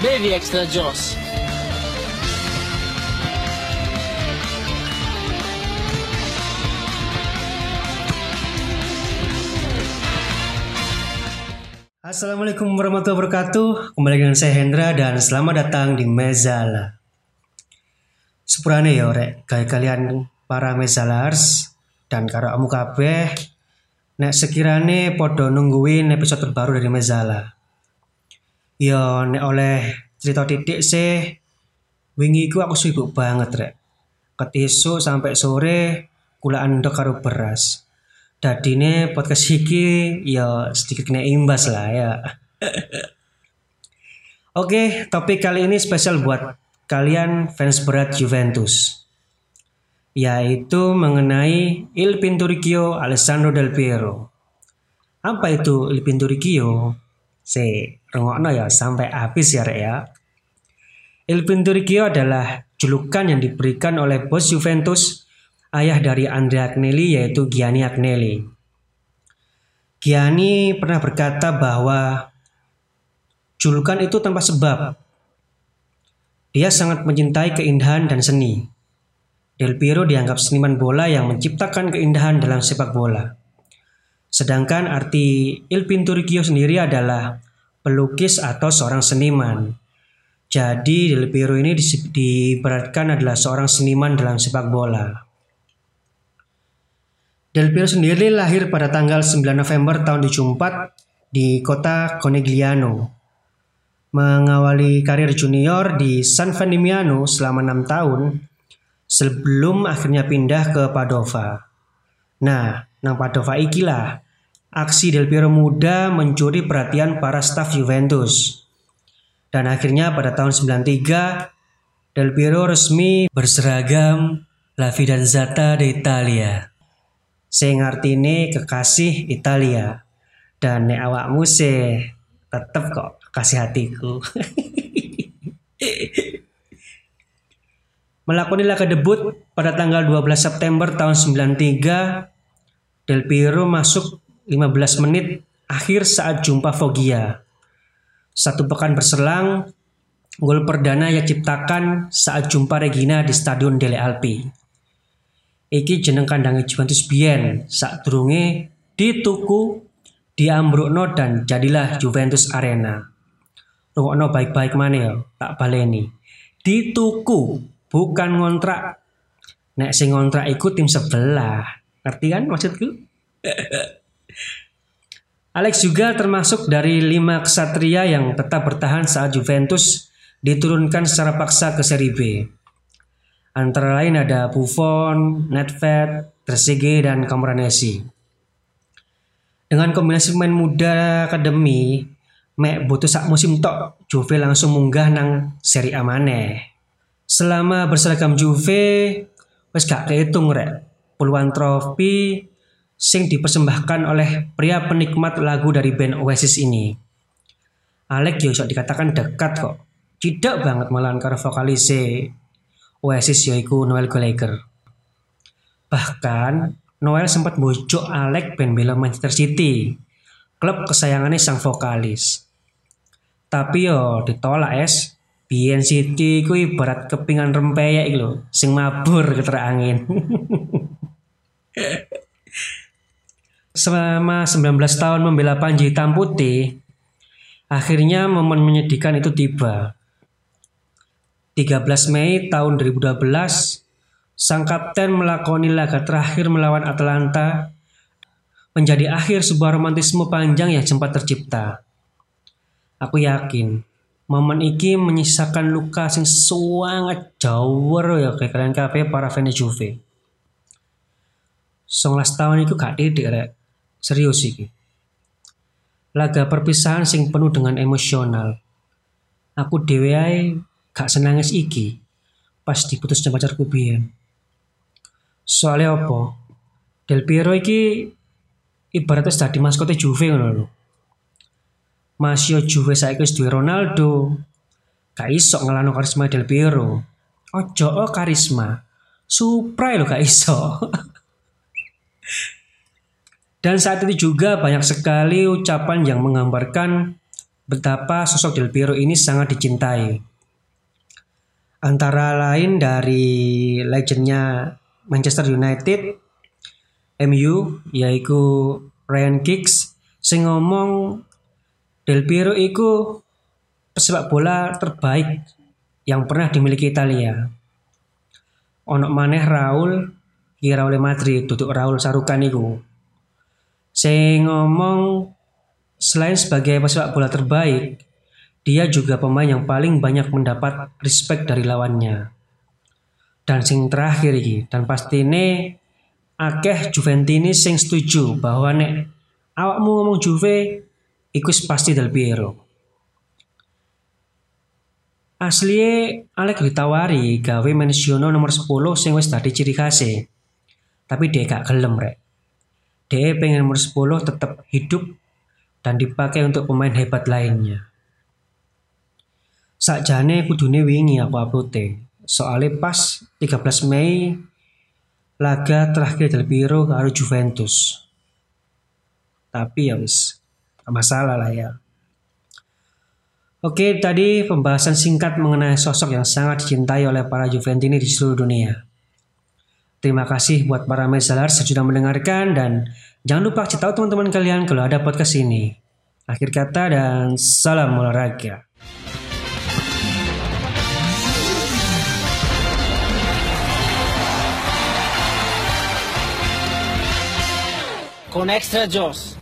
Bevi Extra Joss. Assalamualaikum warahmatullahi wabarakatuh. Kembali dengan saya Hendra dan selamat datang di Mezala. Sepurane ya rek, gawe kalian para Mezalars dan karo kamu kabeh. Nek sekirane podo nungguin episode terbaru dari Mezala. Yo nek oleh cerita titik sih, wingi ku aku sibuk banget rek. Ketisuk sampai sore kula andek karo beras. Dadine podcast iki ya sedikit kena imbas lah ya. Oke, topik kali ini spesial buat kalian fans berat Juventus, yaitu mengenai Il Pinturicchio Alessandro Del Piero. Apa itu Il Pinturicchio? Rungokno ya sampai habis ya rek ya. Il Pinturicchio adalah julukan yang diberikan oleh bos Juventus, ayah dari Andrea Agnelli, yaitu Gianni Agnelli. Gianni pernah berkata bahwa julukan itu tanpa sebab. Dia sangat mencintai keindahan dan seni. Del Piero dianggap seniman bola yang menciptakan keindahan dalam sepak bola. Sedangkan arti Il Pinturicchio sendiri adalah pelukis atau seorang seniman. Jadi Del Piero ini diibaratkan adalah seorang seniman dalam sepak bola. Del Piero sendiri lahir pada tanggal 9 November tahun 1974 di kota Conegliano. Mengawali karir junior di San Vendimiano selama 6 tahun sebelum akhirnya pindah ke Padova. Nah, nang Padova ikilah aksi Del Piero muda mencuri perhatian para staf Juventus. Dan akhirnya pada tahun 1993 Del Piero resmi berseragam La Fidanzata d'Italia. Sing artine kekasih Italia. Dan nek awakmu sih tetep kok kekasih hatiku. Melakoni laga debut pada tanggal 12 September tahun 1993, Del Piero masuk 15 menit akhir saat jumpa Fogia. Satu pekan berselang, gol perdana ia ciptakan saat jumpa Regina di Stadion delle Alpi. Iki jeneng kandangnya Juventus biyen, sadurunge dituku, diambrukno dan jadilah Juventus Arena. Rungokno baik-baik maneh ya, tak baleni. Dituku, bukan ngontrak. Nek sing ngontrak iku tim sebelah. Ngerti kan maksudku? Alex juga termasuk dari 5 kesatria yang tetap bertahan saat Juventus diturunkan secara paksa ke Serie B. Antara lain ada Buffon, Nedved, Trezeguet, dan Kamranesi. Dengan kombinasi pemain muda akademi, mek butuh sak musim tok, Juve langsung munggah nang Serie A maneh. Selama berseragam Juve, wis gak kehitung rek. Puluhan trofi sing dipersembahkan oleh pria penikmat lagu dari band Oasis ini. Alex yo sok dikatakan dekat kok. Cidak banget malahan karo vokalise Oasis yaiku Noel Gallagher. Bahkan Noel sempat bojok Alex band bela Manchester City, klub kesayangannya sang vokalis. Tapi yo ditolak es. Biyen City ku ibarat kepingan rempeyek iki lho, sing mabur ketera angin. Selama 19 tahun membela Panji Hitam Putih, akhirnya momen menyedihkan itu tiba. 13 Mei tahun 2012, sang kapten melakoni laga terakhir melawan Atalanta, menjadi akhir sebuah romantisme panjang yang sempat tercipta. Aku yakin momen iki menyisakan luka sing sangat jauh ya kayak kalian kabeh para fans Juve. 19 tahun iku gak didik rek. Serius iki. Laga perpisahan sing penuh dengan emosional. Aku dhewe ae gak senangis iki pas diputusnya pacarku biyen. Soalnya apa? Del Piero iki ibaratnya dadi maskotnya Juve ngono lho. Masih Juve saiki wis duwe Ronaldo. Gak iso ngelano karisma Del Piero. Ojo karisma. Supra lho gak iso. Dan saat itu juga banyak sekali ucapan yang menggambarkan betapa sosok Del Piero ini sangat dicintai. Antara lain dari legendnya Manchester United, MU, yaitu Ryan Giggs, sing ngomong Del Piero iku pesepak bola terbaik yang pernah dimiliki Italia. Ono maneh Raul, kira oleh Madrid, duduk Raul sarukan iku, sing ngomong selain sebagai pesepak bola terbaik, dia juga pemain yang paling banyak mendapat respect dari lawannya. Dan sing terakhir iki, dan pastine akeh Juventini sing setuju bahwa nek awakmu ngomong Juve iku pasti Del Piero. Aslinya Alek ditawari gawe manasiono nomor 10 sing wis dadi ciri khase, tapi dia gak gelem rek. Dia pengen nomor 10 tetap hidup dan dipakai untuk pemain hebat lainnya. Sakjane kudune wingi aku upload, soalnya pas 13 Mei laga terakhir Del Piero karo Juventus. Tapi ya wis, masalah lah ya. Oke, tadi pembahasan singkat mengenai sosok yang sangat dicintai oleh para Juventini di seluruh dunia. Terima kasih buat para Mesalars yang sudah mendengarkan, dan jangan lupa kasih tahu teman-teman kalian kalau ada podcast ini. Akhir kata dan salam olahraga. Con extra Joss.